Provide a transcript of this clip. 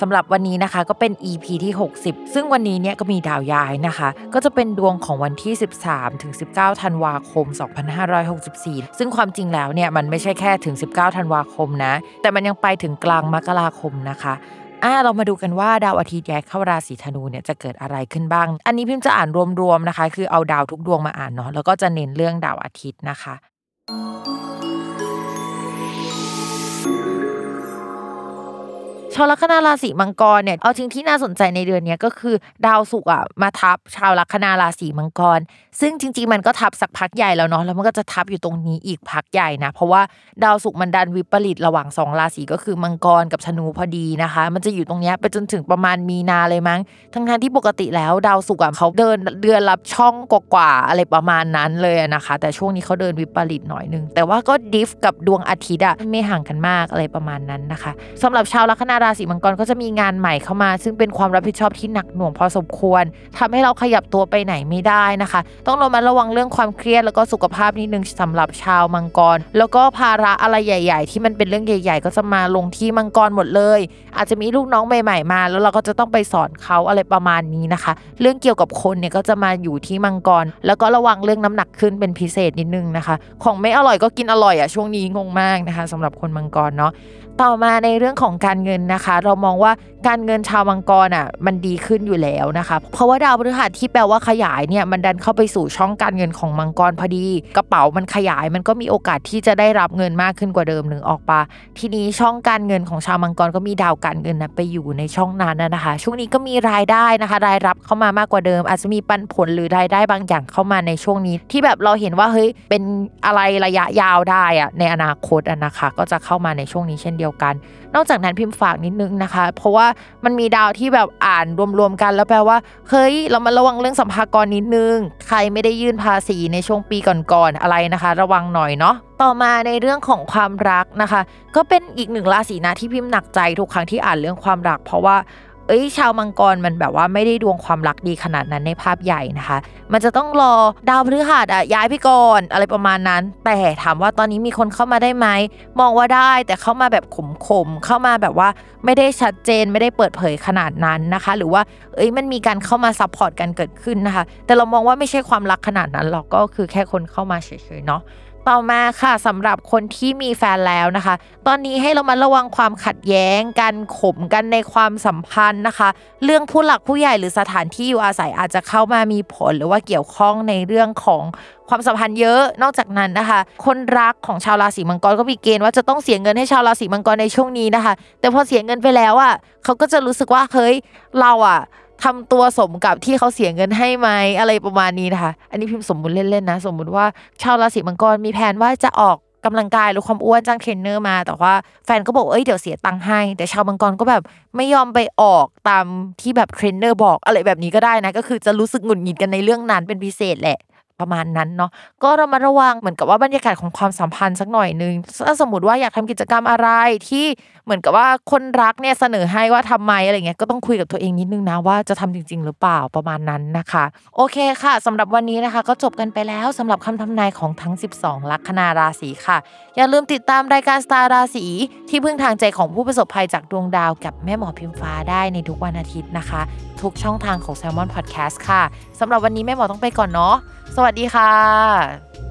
สำหรับวันนี้นะคะก็เป็น EP ที่60ซึ่งวันนี้เนี่ยก็มีดาวย้ายนะคะก็จะเป็นดวงของวันที่13ถึง19ธันวาคม2564ซึ่งความจริงแล้วเนี่ยมันไม่ใช่แค่ถึง19ธันวาคมนะแต่มันยังไปถึงกลางมกราคมนะคะเรามาดูกันว่าดาวอาทิตย์ย้ายเข้าราศีธนูเนี่ยจะเกิดอะไรขึ้นบ้างอันนี้พิมจะอ่านรวมๆนะคะคือเอาดาวทุกดวงมาอ่านเนาะแล้วก็จะเน้นเรื่องดาวอาทิตย์นะคะชาวลัคนาราศีมังกรเนี่ยเอาจริงที่น่าสนใจในเดือนนี้ก็คือดาวศุกร์มาทับชาวลัคนาราศีมังกรซึ่งจริงๆมันก็ทับสักพักใหญ่แล้วเนาะแล้วมันก็จะทับอยู่ตรงนี้อีกพักใหญ่นะเพราะว่าดาวศุกร์มันดันวิปริตระหว่าง2ราศีก็คือมังกรกับธนูพอดีนะคะมันจะอยู่ตรงนี้ไปจนถึงประมาณมีนาเลยมั้งทั้งที่ปกติแล้วดาวศุกร์เขาเดินเดือนละช่องกว่าๆอะไรประมาณนั้นเลยนะคะแต่ช่วงนี้เขาเดินวิปริตหน่อยนึงแต่ว่าก็ดิฟกับดวงอาทิตย์ไม่ห่างกันมากอะไรประมาณนั้นนะคะสำหรับชาวลัคนาราศีมังกรก็จะมีงานใหม่เข้ามาซึ่งเป็นความรับผิดชอบที่หนักหน่วงพอสมควรทำให้เราขยับตัวไปไหนไม่ได้นะคะต้องระมัดระวังเรื่องความเครียดแล้วก็สุขภาพนิดนึงสำหรับชาวมังกรแล้วก็ภาระอะไรใหญ่ๆที่มันเป็นเรื่องใหญ่ๆก็จะมาลงที่มังกรหมดเลยอาจจะมีลูกน้องใหม่ๆมาแล้วเราก็จะต้องไปสอนเขาอะไรประมาณนี้นะคะเรื่องเกี่ยวกับคนเนี่ยก็จะมาอยู่ที่มังกรแล้วก็ระวังเรื่องน้ำหนักขึ้นเป็นพิเศษนิดนึงนะคะของไม่อร่อยก็กินอร่อยช่วงนี้งงมากนะคะสำหรับคนมังกรเนาะต่อมาในเรื่องของการเงินนะคะเรามองว่าการเงินชาวมังกรมันดีขึ้นอยู่แล้วนะคะเพราะว่าดาวพฤหัสที่แปลว่าขยายเนี่ยมันดันเข้าไปสู่ช่องการเงินของมังกรพอดีกระเป๋ามันขยายมันก็มีโอกาสที่จะได้รับเงินมากขึ้นกว่าเดิมนึงออกปะทีนี้ช่องการเงินของชาวมังกรก็มีดาวการเงินไปอยู่ในช่องนั้นนะคะช่วงนี้ก็มีรายได้นะคะรายรับเข้ามามากกว่าเดิมอาจจะมีปันผลหรือรายได้บางอย่างเข้ามาในช่วงนี้ที่แบบเราเห็นว่าเฮ้ยเป็นอะไรระยะยาวได้ในอนาคตนะคะก็จะเข้ามาในช่วงนี้เช่นเดียวกันนอกจากนั้นพิมพ์ฝากนิดนึงนะคะเพราะว่ามันมีดาวที่แบบอ่านรวมๆกันแล้วแปลว่าเฮ้ยเรามาระวังเรื่องสัมภาระนิดนึงใครไม่ได้ยื่นภาษีในช่วงปีก่อนๆอะไรนะคะระวังหน่อยเนาะต่อมาในเรื่องของความรักนะคะก็เป็นอีกหนึ่งราศีนะที่พิมพ์หนักใจทุกครั้งที่อ่านเรื่องความรักเพราะว่าชาวมังกรมันแบบว่าไม่ได้ดวงความรักดีขนาดนั้นในภาพใหญ่นะคะมันจะต้องรอดาวพฤหัสย้ายไปก่อนอะไรประมาณนั้นแต่ถามว่าตอนนี้มีคนเข้ามาได้ไหมมองว่าได้แต่เข้ามาแบบขมๆเข้ามาแบบว่าไม่ได้ชัดเจนไม่ได้เปิดเผยขนาดนั้นนะคะหรือว่ามันมีการเข้ามาซัพพอร์ตกันเกิดขึ้นนะคะแต่เรามองว่าไม่ใช่ความรักขนาดนั้นหรอกก็คือแค่คนเข้ามาเฉยๆเนาะต่อมาค่ะสำหรับคนที่มีแฟนแล้วนะคะตอนนี้ให้เรามาระวังความขัดแย้งกันขมกันในความสัมพันธ์นะคะเรื่องผู้หลักผู้ใหญ่หรือสถานที่อยู่อาศัยอาจจะเข้ามามีผลหรือว่าเกี่ยวข้องในเรื่องของความสัมพันธ์เยอะนอกจากนั้นนะคะคนรักของชาวราศีมังกรก็มีเกณฑ์ว่าจะต้องเสียเงินให้ชาวราศีมังกรในช่วงนี้นะคะแต่พอเสียเงินไปแล้วเขาก็จะรู้สึกว่าเฮ้ยเราทำตัวสมกับที่เขาเสียเงินให้ไหมอะไรประมาณนี้นะคะอันนี้พิมพ์สมมุติเล่นๆนะสมมุติว่าชาวราศีมังกรมีแผนว่าจะออกกำลังกายลดความอ้วนจ้างเทรนเนอร์มาแต่ว่าแฟนก็บอกเดี๋ยวเสียตังค์ให้แต่ชาวมังกรก็แบบไม่ยอมไปออกตามที่แบบเทรนเนอร์บอกอะไรแบบนี้ก็ได้นะก็คือจะรู้สึกหงุดหงิดกันในเรื่องนั้นเป็นพิเศษแหละประมาณนั้นเนาะก็เรามาระวังเหมือนกับว่าบรรยากาศของความสัมพันธ์สักหน่อยนึงถ้าสมมติว่าอยากทำกิจกรรมอะไรที่เหมือนกับว่าคนรักเนี่ยเสนอให้ว่าทำไมอะไรเงี้ยก็ต้องคุยกับตัวเองนิดนึงนะว่าจะทำจริงๆหรือเปล่าประมาณนั้นนะคะโอเคค่ะสำหรับวันนี้นะคะก็จบกันไปแล้วสำหรับคำทำนายของทั้ง12ลัคนาราศีค่ะอย่าลืมติดตามรายการสตาร์ราศีที่พึ่งทางใจของผู้ประสบภัยจากดวงดาวกับแม่หมอพิมฟ้าได้ในทุกวันอาทิตย์นะคะทุกช่องทางของ Salmon Podcast ค่ะสำหรับวันนี้แม่หมอต้องไปก่อนเนาะสวัสดีค่ะ